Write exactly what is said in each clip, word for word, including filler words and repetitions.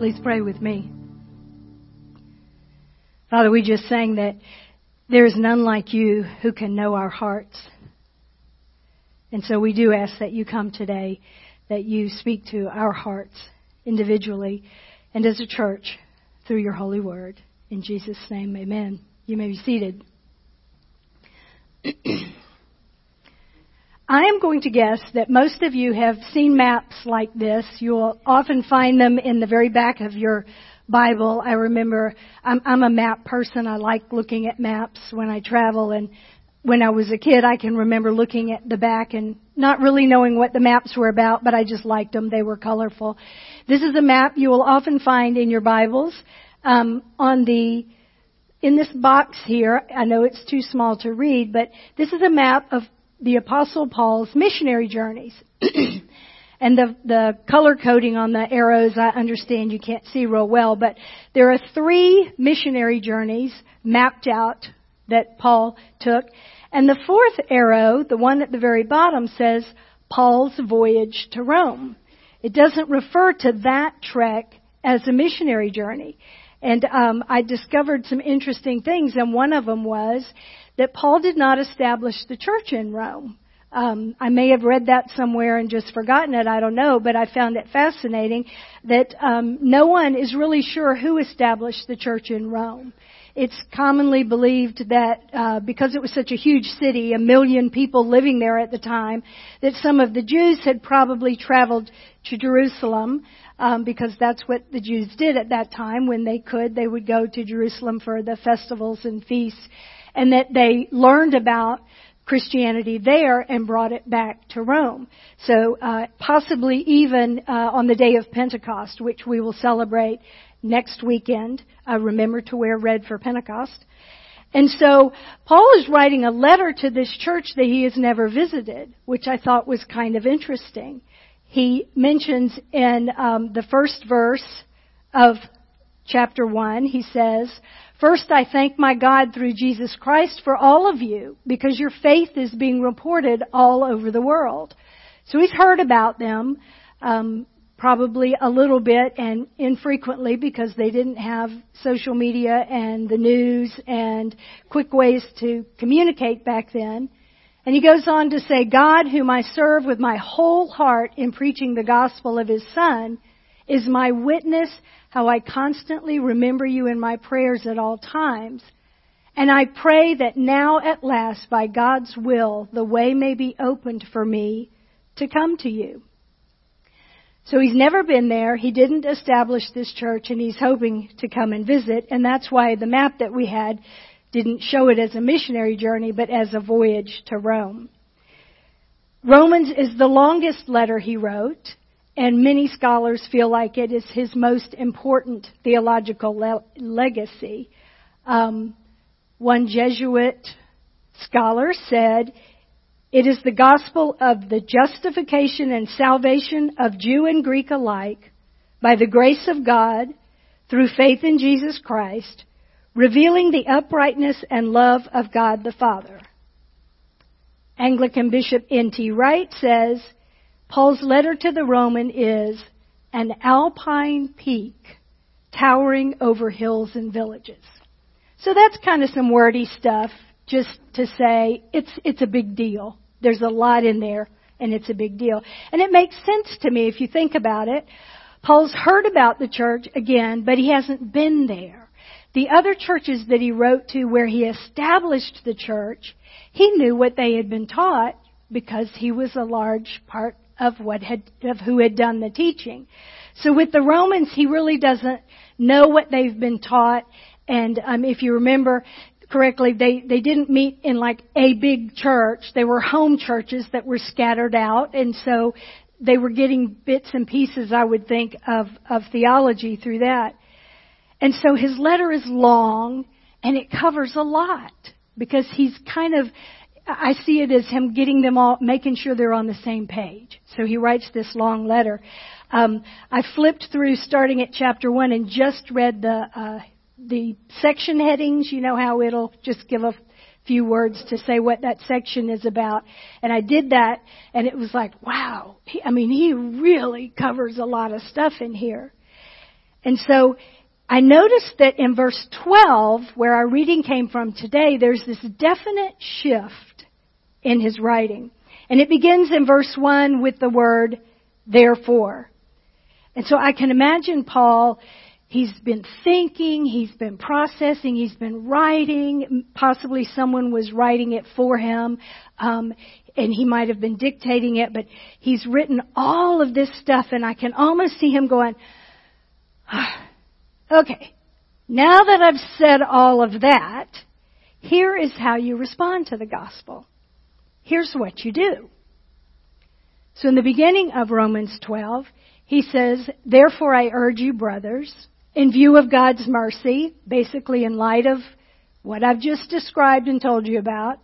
Please pray with me. Father, we just sang that there is none like you who can know our hearts. And so we do ask that you come today, that you speak to our hearts individually and as a church through your holy word. In Jesus' name, amen. You may be seated. I am going to guess that most of you have seen maps like this. You'll often find them in the very back of your Bible. I remember I'm, I'm a map person. I like looking at maps when I travel. And when I was a kid, I can remember looking at the back and not really knowing what the maps were about, but I just liked them. They were colorful. This is a map you will often find in your Bibles. Um, on the in this box here, I know it's too small to read, but this is a map of the Apostle Paul's missionary journeys. And the, the color coding on the arrows, I understand you can't see real well, but there are three missionary journeys mapped out that Paul took. And the fourth arrow, the one at the very bottom, says Paul's voyage to Rome. It doesn't refer to that trek as a missionary journey. And um, I discovered some interesting things, and one of them was that Paul did not establish the church in Rome. Um, I may have read that somewhere and just forgotten it, I don't know, but I found it fascinating that um, no one is really sure who established the church in Rome. It's commonly believed that uh, because it was such a huge city, a million people living there at the time, that some of the Jews had probably traveled to Jerusalem um, because that's what the Jews did at that time. When they could, they would go to Jerusalem for the festivals and feasts, and that they learned about Christianity there and brought it back to Rome. So uh, possibly even uh, on the day of Pentecost, which we will celebrate next weekend. I remember to wear red for Pentecost. And so Paul is writing a letter to this church that he has never visited, which I thought was kind of interesting. He mentions in um, the first verse of chapter one, he says, "First, I thank my God through Jesus Christ for all of you, because your faith is being reported all over the world." So he's heard about them, um, probably a little bit and infrequently, because they didn't have social media and the news and quick ways to communicate back then. And he goes on to say, "God, whom I serve with my whole heart in preaching the gospel of his Son, is my witness how I constantly remember you in my prayers at all times. And I pray that now at last, by God's will, the way may be opened for me to come to you." So he's never been there. He didn't establish this church, and he's hoping to come and visit. And that's why the map that we had didn't show it as a missionary journey, but as a voyage to Rome. Romans is the longest letter he wrote, and many scholars feel like it is his most important theological le- legacy. Um, one Jesuit scholar said, "It is the gospel of the justification and salvation of Jew and Greek alike by the grace of God through faith in Jesus Christ, revealing the uprightness and love of God the Father." Anglican Bishop N T Wright says, "Paul's letter to the Roman is an alpine peak towering over hills and villages." So that's kind of some wordy stuff, just to say it's it's a big deal. There's a lot in there, and it's a big deal. And it makes sense to me if you think about it. Paul's heard about the church, again, but he hasn't been there. The other churches that he wrote to where he established the church, he knew what they had been taught because he was a large part of what had, of who had done the teaching. So with the Romans, he really doesn't know what they've been taught. And um, if you remember correctly, they, they didn't meet in like a big church. They were home churches that were scattered out. And so they were getting bits and pieces, I would think, of, of theology through that. And so his letter is long, and it covers a lot because he's kind of, I see it as him getting them all, making sure they're on the same page. So he writes this long letter. Um, I flipped through starting at chapter one and just read the uh, the section headings. You know how it'll just give a few words to say what that section is about. And I did that, and it was like, wow. He, I mean, he really covers a lot of stuff in here. And so I noticed that in verse twelve, where our reading came from today, there's this definite shift in his writing. And it begins in verse one with the word, therefore. And so I can imagine Paul, he's been thinking, he's been processing, he's been writing. Possibly someone was writing it for him, um, and he might have been dictating it, but he's written all of this stuff, and I can almost see him going, ah, okay, now that I've said all of that, here is how you respond to the gospel. Here's what you do. So in the beginning of Romans twelve, he says, therefore I urge you, brothers, in view of God's mercy, basically in light of what I've just described and told you about,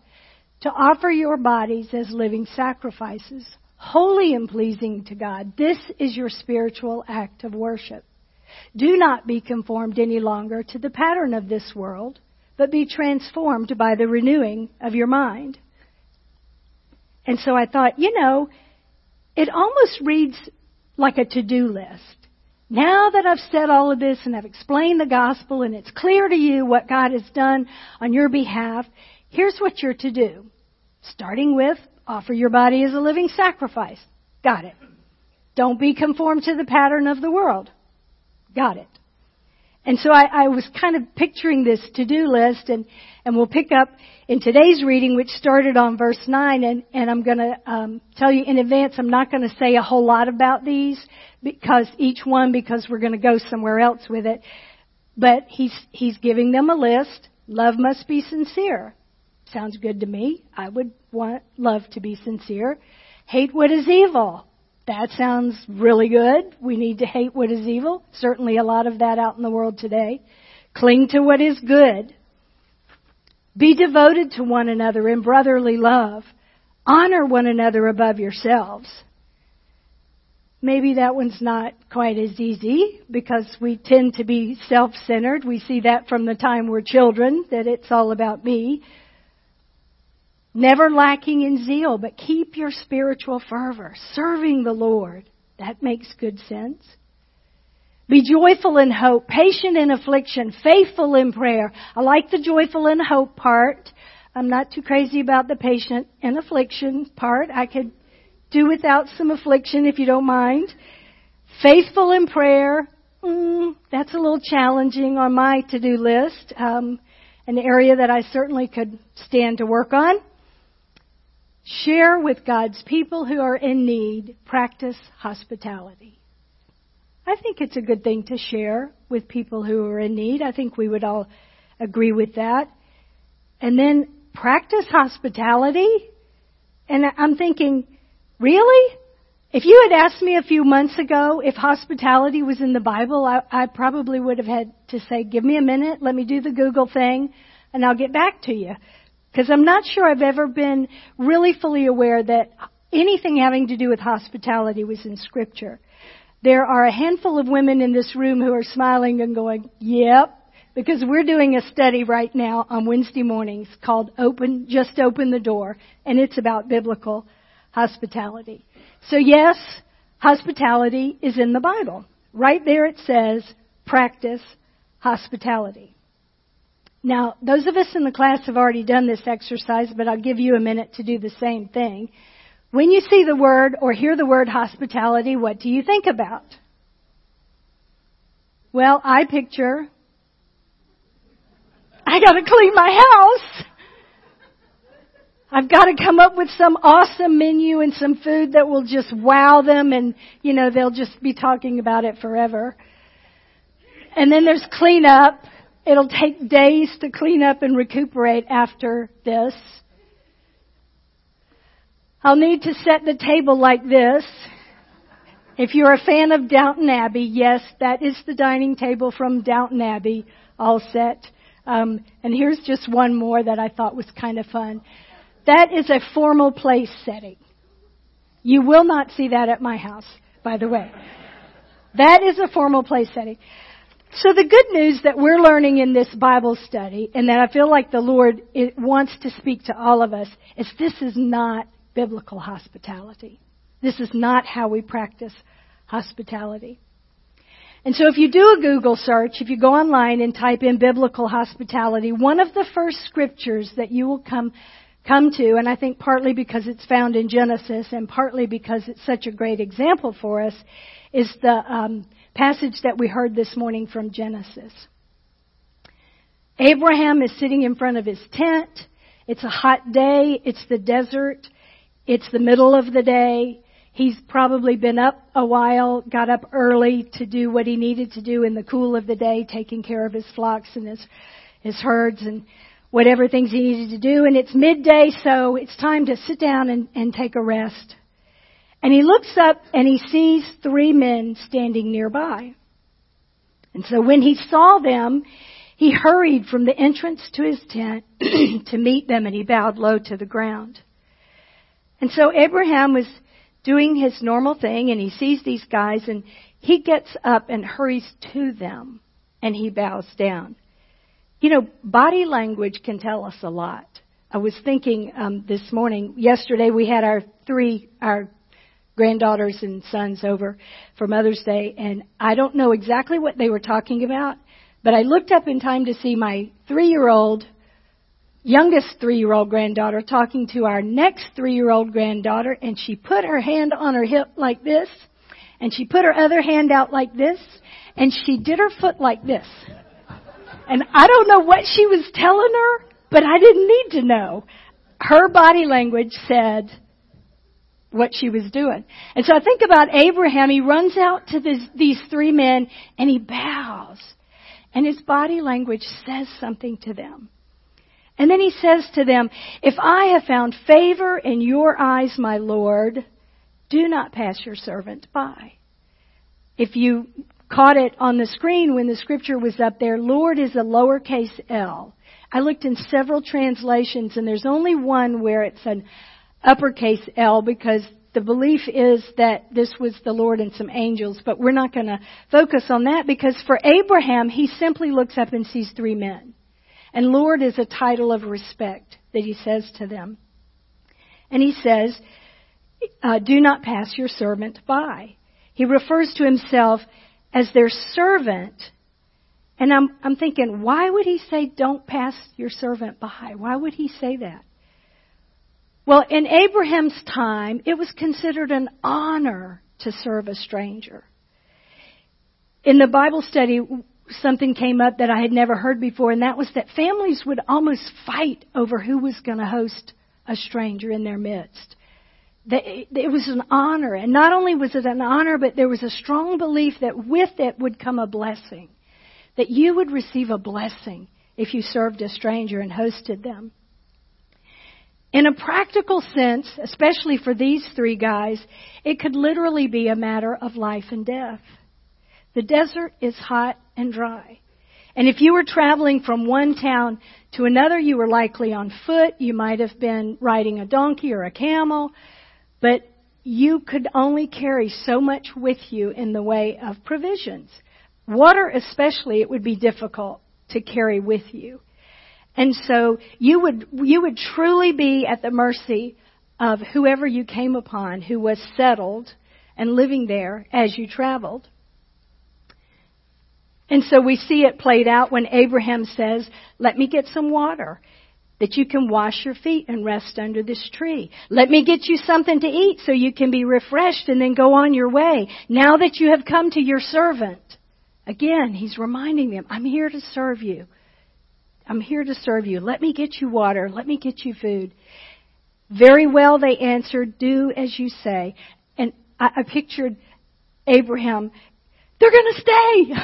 to offer your bodies as living sacrifices, holy and pleasing to God. This is your spiritual act of worship. Do not be conformed any longer to the pattern of this world, but be transformed by the renewing of your mind. And so I thought, you know, it almost reads like a to-do list. Now that I've said all of this and I've explained the gospel and it's clear to you what God has done on your behalf, here's what you're to do. Starting with, offer your body as a living sacrifice. Got it. Don't be conformed to the pattern of the world. Got it. And so I, I was kind of picturing this to-do list, and, and we'll pick up in today's reading, which started on verse nine, and, and I'm going to um, tell you in advance, I'm not going to say a whole lot about these, because each one, because we're going to go somewhere else with it. But he's, he's giving them a list. Love must be sincere. Sounds good to me. I would want love to be sincere. Hate what is evil. That sounds really good. We need to hate what is evil. Certainly a lot of that out in the world today. Cling to what is good. Be devoted to one another in brotherly love. Honor one another above yourselves. Maybe that one's not quite as easy because we tend to be self-centered. We see that from the time we're children, that it's all about me. Never lacking in zeal, but keep your spiritual fervor, serving the Lord. That makes good sense. Be joyful in hope, patient in affliction, faithful in prayer. I like the joyful in hope part. I'm not too crazy about the patient in affliction part. I could do without some affliction if you don't mind. Faithful in prayer. Mm, that's a little challenging on my to-do list. Um, an area that I certainly could stand to work on. Share with God's people who are in need. Practice hospitality. I think it's a good thing to share with people who are in need. I think we would all agree with that. And then practice hospitality. And I'm thinking, really? If you had asked me a few months ago if hospitality was in the Bible, I, I probably would have had to say, give me a minute, let me do the Google thing, and I'll get back to you. Because I'm not sure I've ever been really fully aware that anything having to do with hospitality was in Scripture. There are a handful of women in this room who are smiling and going, yep, because we're doing a study right now on Wednesday mornings called Open, Just Open the Door, and it's about biblical hospitality. So yes, hospitality is in the Bible. Right there it says, practice hospitality. Now, those of us in the class have already done this exercise, but I'll give you a minute to do the same thing. When you see the word or hear the word hospitality, what do you think about? Well, I picture, I got to clean my house. I've got to come up with some awesome menu and some food that will just wow them, and, you know, they'll just be talking about it forever. And then there's cleanup. It'll take days to clean up and recuperate after this. I'll need to set the table like this. If you're a fan of Downton Abbey, yes, that is the dining table from Downton Abbey, all set. Um, and here's just one more that I thought was kind of fun. That is a formal place setting. You will not see that at my house, by the way. That is a formal place setting. So the good news that we're learning in this Bible study, and that I feel like the Lord wants to speak to all of us, is this is not biblical hospitality. This is not how we practice hospitality. And so if you do a Google search, if you go online and type in biblical hospitality, one of the first scriptures that you will come come to, and I think partly because it's found in Genesis and partly because it's such a great example for us, is the um, passage that we heard this morning from Genesis. Abraham is sitting in front of his tent. It's a hot day. It's the desert. It's the middle of the day. He's probably been up a while, got up early to do what he needed to do in the cool of the day, taking care of his flocks and his, his herds and whatever things he needed to do. And it's midday, so it's time to sit down and, and take a rest. And he looks up and he sees three men standing nearby. And so when he saw them, he hurried from the entrance to his tent to meet them, and he bowed low to the ground. And so Abraham was doing his normal thing, and he sees these guys, and he gets up and hurries to them, and he bows down. You know, body language can tell us a lot. I was thinking um, this morning, yesterday we had our three, our granddaughters and sons over for Mother's Day, and I don't know exactly what they were talking about, but I looked up in time to see my three-year-old, youngest three-year-old granddaughter talking to our next three-year-old granddaughter, and she put her hand on her hip like this, and she put her other hand out like this, and she did her foot like this. And I don't know what she was telling her, but I didn't need to know. Her body language said what she was doing. And so I think about Abraham. He runs out to this, these three men, and he bows. And his body language says something to them. And then he says to them, "If I have found favor in your eyes, my Lord, do not pass your servant by." If you caught it on the screen when the scripture was up there, Lord is a lowercase L. I looked in several translations, and there's only one where it's an uppercase L, because the belief is that this was the Lord and some angels, but we're not going to focus on that, because for Abraham, he simply looks up and sees three men. And Lord is a title of respect that he says to them. And he says, uh, do not pass your servant by. He refers to himself as their servant. And I'm, I'm thinking, why would he say, don't pass your servant by? Why would he say that? Well, in Abraham's time, it was considered an honor to serve a stranger. In the Bible study, something came up that I had never heard before, and that was that families would almost fight over who was going to host a stranger in their midst. It was an honor, and not only was it an honor, but there was a strong belief that with it would come a blessing, that you would receive a blessing if you served a stranger and hosted them. In a practical sense, especially for these three guys, it could literally be a matter of life and death. The desert is hot and dry. And if you were traveling from one town to another, you were likely on foot. You might have been riding a donkey or a camel. But you could only carry so much with you in the way of provisions. Water especially, it would be difficult to carry with you. And so you would you would truly be at the mercy of whoever you came upon who was settled and living there as you traveled. And so we see it played out when Abraham says, let me get some water that you can wash your feet and rest under this tree. Let me get you something to eat so you can be refreshed and then go on your way. Now that you have come to your servant. Again, he's reminding them, I'm here to serve you. I'm here to serve you. Let me get you water. Let me get you food. Very well, they answered, do as you say. And I, I pictured Abraham, they're going to stay.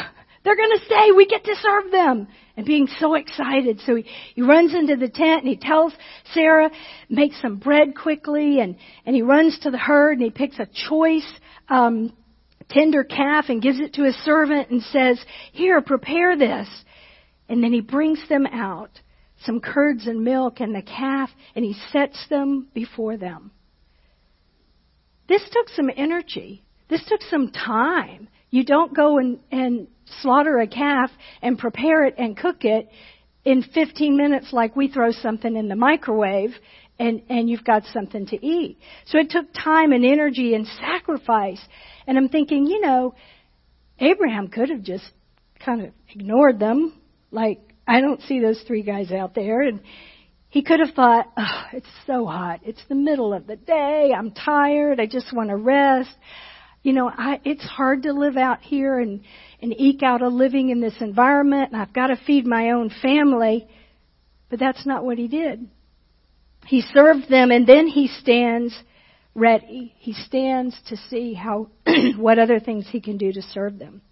They're going to stay. We get to serve them. And being so excited. So he, he runs into the tent and he tells Sarah, make some bread quickly. And, and he runs to the herd and he picks a choice um, tender calf and gives it to his servant and says, here, prepare this. And then he brings them out, some curds and milk and the calf, and he sets them before them. This took some energy. This took some time. You don't go and, and slaughter a calf and prepare it and cook it in fifteen minutes like we throw something in the microwave and, and you've got something to eat. So it took time and energy and sacrifice. And I'm thinking, you know, Abraham could have just kind of ignored them, like, I don't see those three guys out there. And he could have thought, oh, it's so hot. It's the middle of the day. I'm tired. I just want to rest. You know, I, it's hard to live out here and, and eke out a living in this environment, and I've got to feed my own family. But that's not what he did. He served them, and then he stands ready. He stands to see how what other things he can do to serve them.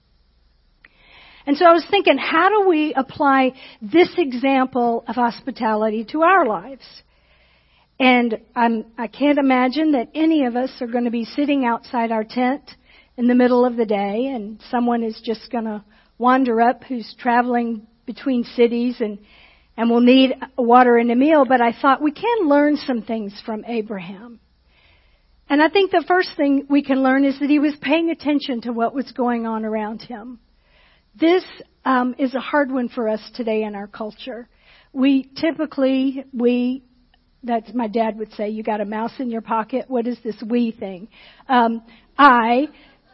And so I was thinking, how do we apply this example of hospitality to our lives? And I'm, I can't imagine that any of us are going to be sitting outside our tent in the middle of the day, and someone is just going to wander up who's traveling between cities and and will need water and a meal. But I thought we can learn some things from Abraham. And I think the first thing we can learn is that he was paying attention to what was going on around him. This um, is a hard one for us today in our culture. We typically, we, that's my dad would say, you got a mouse in your pocket. What is this we thing? Um, I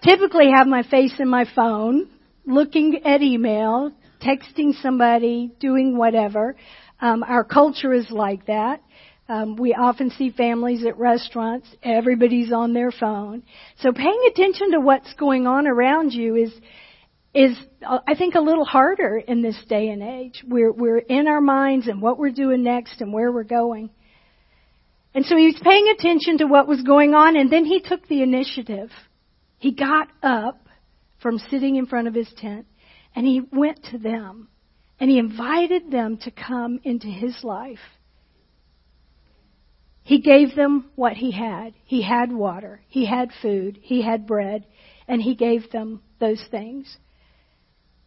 typically have my face in my phone, looking at email, texting somebody, doing whatever. Um, our culture is like that. Um, we often see families at restaurants. Everybody's on their phone. So paying attention to what's going on around you is, is I think, a little harder in this day and age. We're, we're in our minds and what we're doing next and where we're going. And so he was paying attention to what was going on, and then he took the initiative. He got up from sitting in front of his tent, and he went to them, and he invited them to come into his life. He gave them what he had. He had water. He had food. He had bread. And he gave them those things.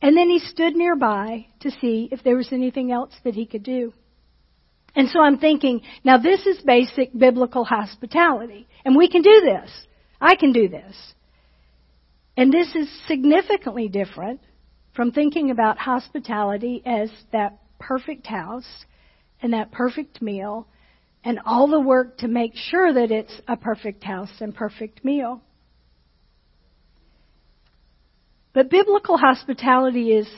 And then he stood nearby to see if there was anything else that he could do. And so I'm thinking, now this is basic biblical hospitality. And we can do this. I can do this. And this is significantly different from thinking about hospitality as that perfect house and that perfect meal and all the work to make sure that it's a perfect house and perfect meal. But biblical hospitality is,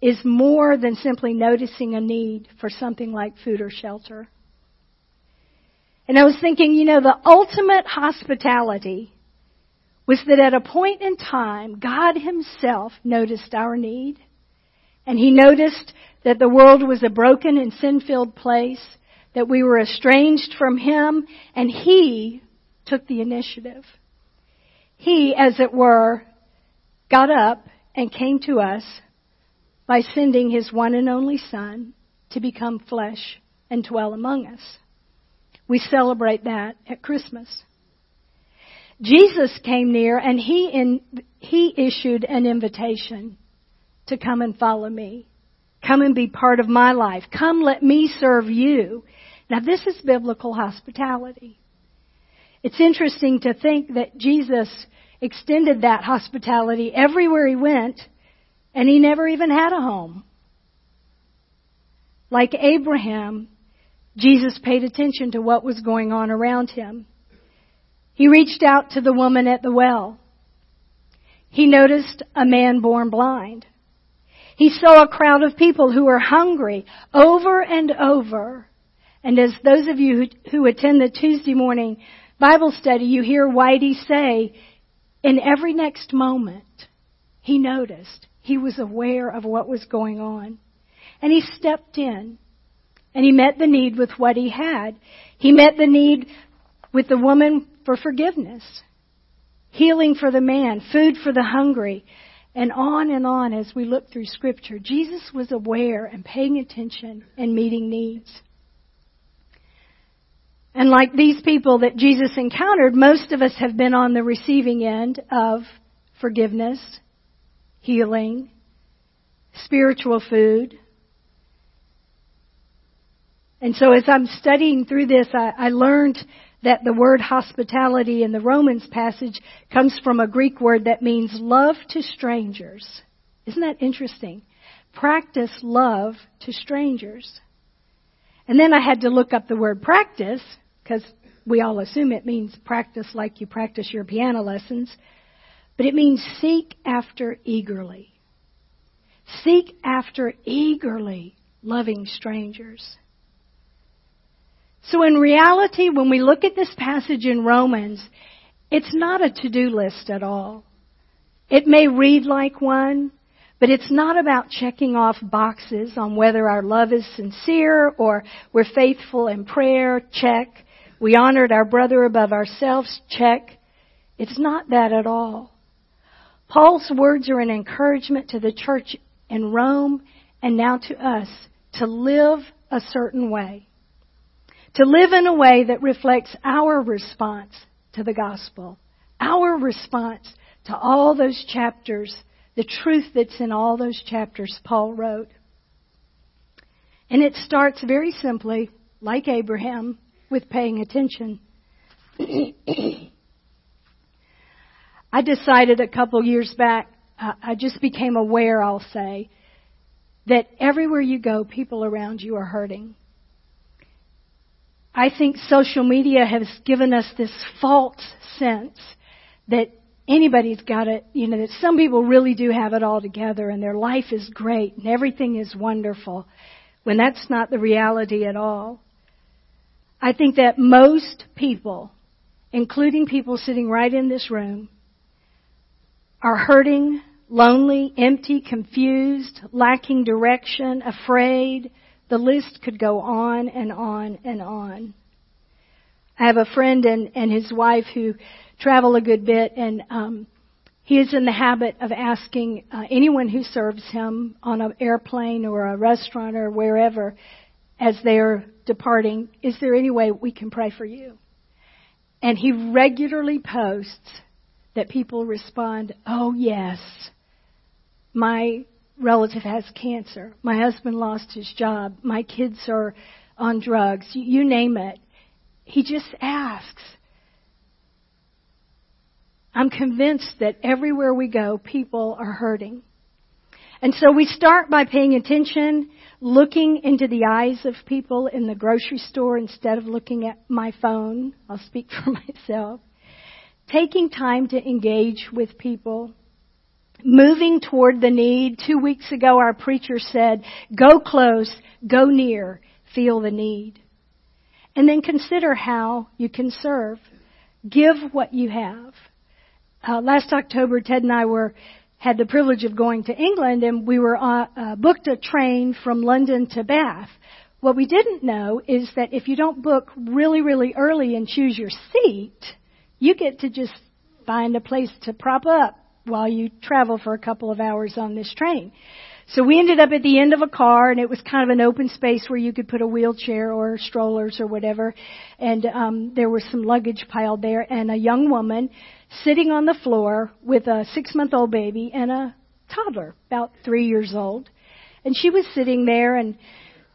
is more than simply noticing a need for something like food or shelter. And I was thinking, you know, the ultimate hospitality was that at a point in time, God himself noticed our need. And he noticed that the world was a broken and sin-filled place, that we were estranged from him, and he took the initiative. He, as it were, got up and came to us by sending his one and only Son to become flesh and dwell among us. We celebrate that at Christmas. Jesus came near, and he, in, he issued an invitation to come and follow me. Come and be part of my life. Come, let me serve you. Now, this is biblical hospitality. It's interesting to think that Jesus extended that hospitality everywhere he went, and he never even had a home. Like Abraham, Jesus paid attention to what was going on around him. He reached out to the woman at the well. He noticed a man born blind. He saw a crowd of people who were hungry over and over. And as those of you who, who attend the Tuesday morning Bible study, you hear Whitey say, in every next moment, he noticed, he was aware of what was going on. And he stepped in, and he met the need with what he had. He met the need with the woman for forgiveness, healing for the man, food for the hungry. And on and on as we look through Scripture, Jesus was aware and paying attention and meeting needs. And like these people that Jesus encountered, most of us have been on the receiving end of forgiveness, healing, spiritual food. And so as I'm studying through this, I, I learned that the word hospitality in the Romans passage comes from a Greek word that means love to strangers. Isn't that interesting? Practice love to strangers. And then I had to look up the word practice, because we all assume it means practice like you practice your piano lessons. But it means seek after eagerly. Seek after eagerly loving strangers. So in reality, when we look at this passage in Romans, it's not a to-do list at all. It may read like one, but it's not about checking off boxes on whether our love is sincere or we're faithful in prayer, check. We honored our brother above ourselves, check. It's not that at all. Paul's words are an encouragement to the church in Rome and now to us to live a certain way. To live in a way that reflects our response to the gospel. Our response to all those chapters, the truth that's in all those chapters Paul wrote. And it starts very simply, like Abraham, with paying attention. I decided a couple years back, uh, I just became aware, I'll say, that everywhere you go, people around you are hurting. I think social media has given us this false sense that anybody's got it, you know, that some people really do have it all together and their life is great and everything is wonderful, when that's not the reality at all. I think that most people, including people sitting right in this room, are hurting, lonely, empty, confused, lacking direction, afraid. The list could go on and on and on. I have a friend and, and his wife who travel a good bit, and um, he is in the habit of asking uh, anyone who serves him on an airplane or a restaurant or wherever as they are departing, is there any way we can pray for you? And he regularly posts that people respond, oh, yes, my relative has cancer. My husband lost his job. My kids are on drugs. You, you name it. He just asks. I'm convinced that everywhere we go, people are hurting. And so we start by paying attention, looking into the eyes of people in the grocery store instead of looking at my phone. I'll speak for myself. Taking time to engage with people. Moving toward the need. Two weeks ago, our preacher said, go close, go near, feel the need. And then consider how you can serve. Give what you have. Uh, last October, Ted and I were had the privilege of going to England, and we were uh, uh, booked a train from London to Bath. What we didn't know is that if you don't book really, really early and choose your seat, you get to just find a place to prop up while you travel for a couple of hours on this train. So we ended up at the end of a car, and it was kind of an open space where you could put a wheelchair or strollers or whatever. And um, there was some luggage piled there, and a young woman sitting on the floor with a six-month-old baby and a toddler, about three years old. And she was sitting there, and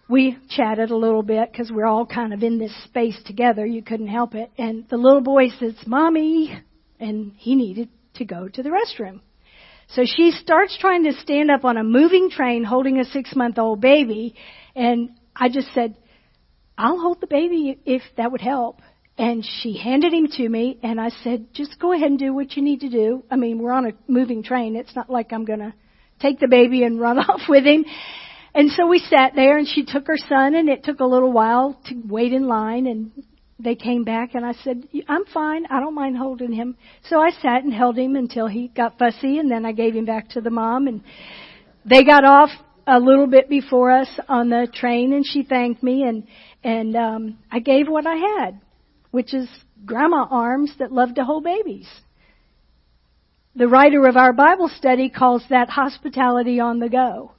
we chatted a little bit because we're all kind of in this space together. You couldn't help it. And the little boy says, Mommy, and he needed to go to the restroom. So she starts trying to stand up on a moving train holding a six-month-old baby, and I just said, I'll hold the baby if that would help. And she handed him to me, and I said, just go ahead and do what you need to do. I mean, we're on a moving train. It's not like I'm going to take the baby and run off with him. And so we sat there, and she took her son, and it took a little while to wait in line, and they came back, and I said, I'm fine. I don't mind holding him. So I sat and held him until he got fussy, and then I gave him back to the mom. And they got off a little bit before us on the train, and she thanked me, and, and um, I gave what I had, which is grandma arms that love to hold babies. The writer of our Bible study calls that hospitality on the go.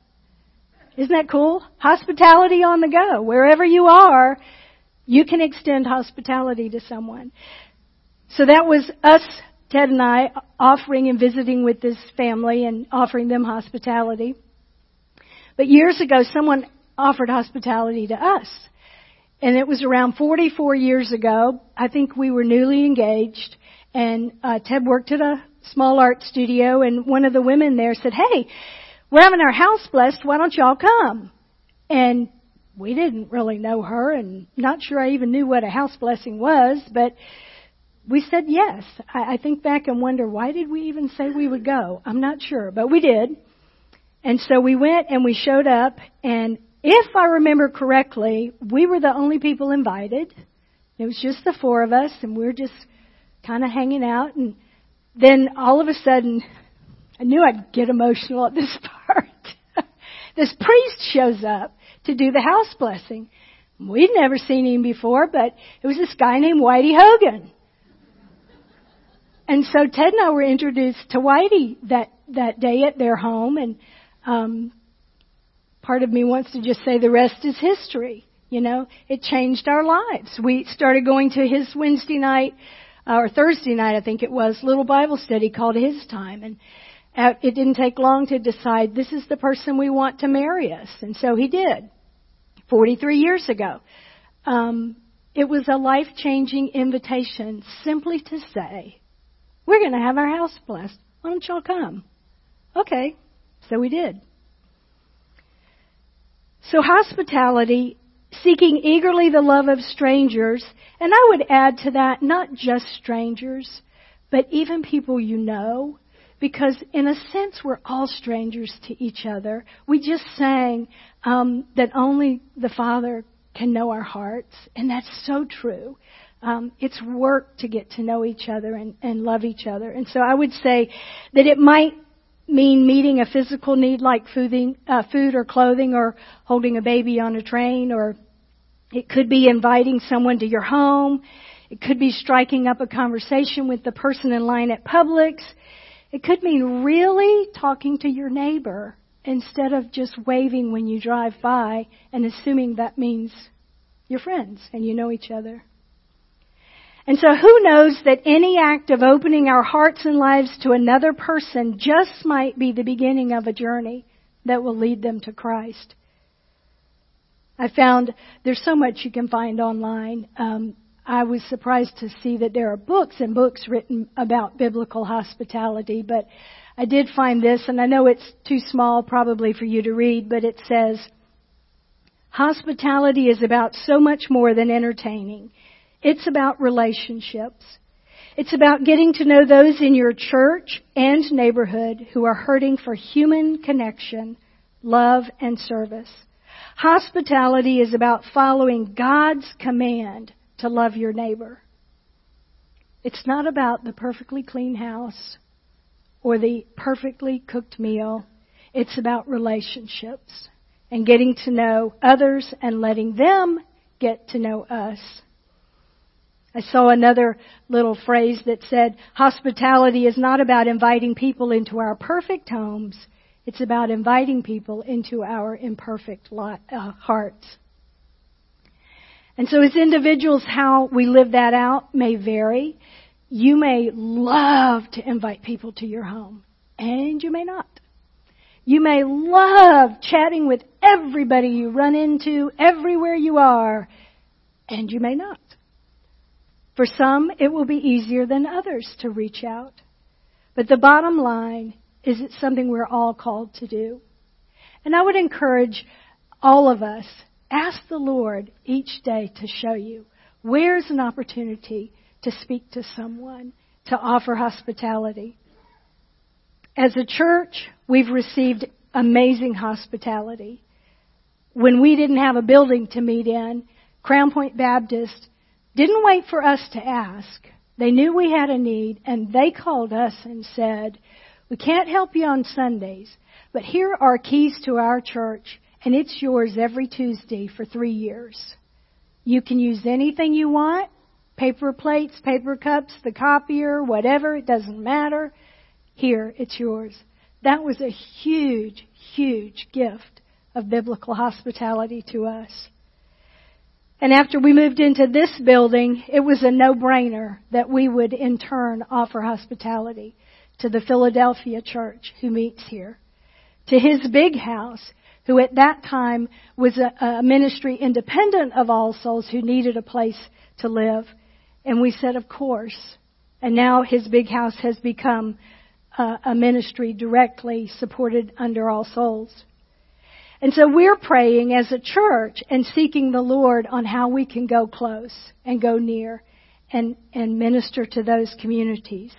Isn't that cool? Hospitality on the go. Wherever you are, you can extend hospitality to someone. So that was us, Ted and I, offering and visiting with this family and offering them hospitality. But years ago, someone offered hospitality to us. And it was around forty-four years ago. I think we were newly engaged. And uh, Ted worked at a small art studio. And one of the women there said, hey, we're having our house blessed. Why don't y'all come? And we didn't really know her, and not sure I even knew what a house blessing was, but we said yes. I, I think back and wonder, why did we even say we would go? I'm not sure, but we did. And so we went and we showed up, and if I remember correctly, we were the only people invited. It was just the four of us, and we were just kind of hanging out. And then all of a sudden, I knew I'd get emotional at this part. This priest shows up to do the house blessing. We'd never seen him before, but it was this guy named Whitey Hogan. And so Ted and I were introduced to Whitey that, that day at their home, and um, part of me wants to just say the rest is history. You know, it changed our lives. We started going to his Wednesday night, uh, or Thursday night, I think it was, little Bible study called His Time. And uh, it didn't take long to decide this is the person we want to marry us. And so he did, forty-three years ago. Um, it was a life-changing invitation simply to say, we're going to have our house blessed. Why don't y'all come? Okay. So we did. So hospitality, seeking eagerly the love of strangers. And I would add to that, not just strangers, but even people you know. Because in a sense, we're all strangers to each other. We just sang um, that only the Father can know our hearts. And that's so true. Um, it's work to get to know each other and, and love each other. And so I would say that it might mean meeting a physical need like fooding, uh, food or clothing, or holding a baby on a train, or it could be inviting someone to your home. It could be striking up a conversation with the person in line at Publix. It could mean really talking to your neighbor instead of just waving when you drive by and assuming that means you're friends and you know each other. And so who knows that any act of opening our hearts and lives to another person just might be the beginning of a journey that will lead them to Christ. I found there's so much you can find online. Um, I was surprised to see that there are books and books written about biblical hospitality, but I did find this, and I know it's too small probably for you to read, but it says, hospitality is about so much more than entertaining. It's about relationships. It's about getting to know those in your church and neighborhood who are hurting for human connection, love, and service. Hospitality is about following God's command to love your neighbor. It's not about the perfectly clean house or the perfectly cooked meal. It's about relationships and getting to know others and letting them get to know us. I saw another little phrase that said, hospitality is not about inviting people into our perfect homes. It's about inviting people into our imperfect lot, uh, hearts. And so as individuals, how we live that out may vary. You may love to invite people to your home, and you may not. You may love chatting with everybody you run into everywhere you are, and you may not. For some, it will be easier than others to reach out. But the bottom line is it's something we're all called to do. And I would encourage all of us, ask the Lord each day to show you where's an opportunity to speak to someone, to offer hospitality. As a church, we've received amazing hospitality. When we didn't have a building to meet in, Crown Point Baptist didn't wait for us to ask. They knew we had a need, and they called us and said, we can't help you on Sundays, but here are keys to our church, and it's yours every Tuesday for three years. You can use anything you want, paper plates, paper cups, the copier, whatever, it doesn't matter. Here, it's yours. That was a huge, huge gift of biblical hospitality to us. And after we moved into this building, it was a no-brainer that we would in turn offer hospitality to the Philadelphia church who meets here, to His Big House, who at that time was a, a ministry independent of All Souls who needed a place to live. And we said, of course. And now His Big House has become a, a ministry directly supported under All Souls. And so we're praying as a church and seeking the Lord on how we can go close and go near and, and minister to those communities.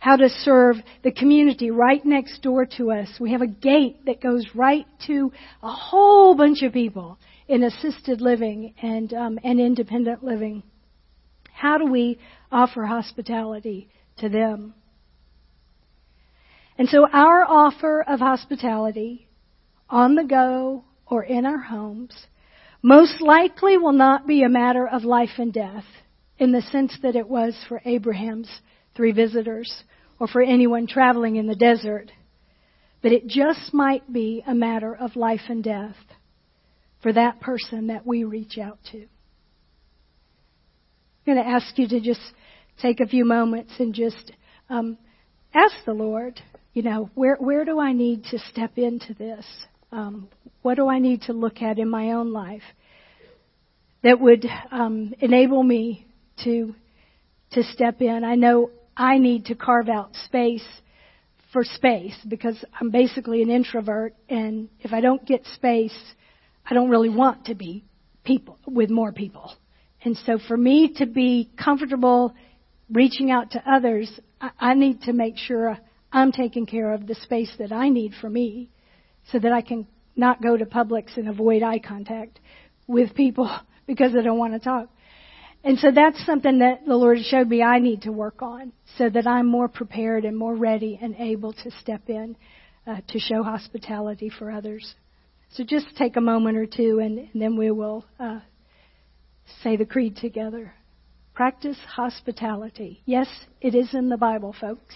How to serve the community right next door to us. We have a gate that goes right to a whole bunch of people in assisted living and um, and independent living. How do we offer hospitality to them? And so our offer of hospitality on the go or in our homes most likely will not be a matter of life and death in the sense that it was for Abraham's three visitors, or for anyone traveling in the desert, but it just might be a matter of life and death for that person that we reach out to. I'm going to ask you to just take a few moments and just um, ask the Lord, you know, where, where do I need to step into this? Um, what do I need to look at in my own life that would um, enable me to to step in? I know I need to carve out space for space because I'm basically an introvert, and if I don't get space, I don't really want to be people with more people. And so for me to be comfortable reaching out to others, I, I need to make sure I'm taking care of the space that I need for me so that I can not go to Publix and avoid eye contact with people because I don't want to talk. And so that's something that the Lord showed me I need to work on so that I'm more prepared and more ready and able to step in uh, to show hospitality for others. So just take a moment or two, and, and then we will uh, say the creed together. Practice hospitality. Yes, it is in the Bible, folks.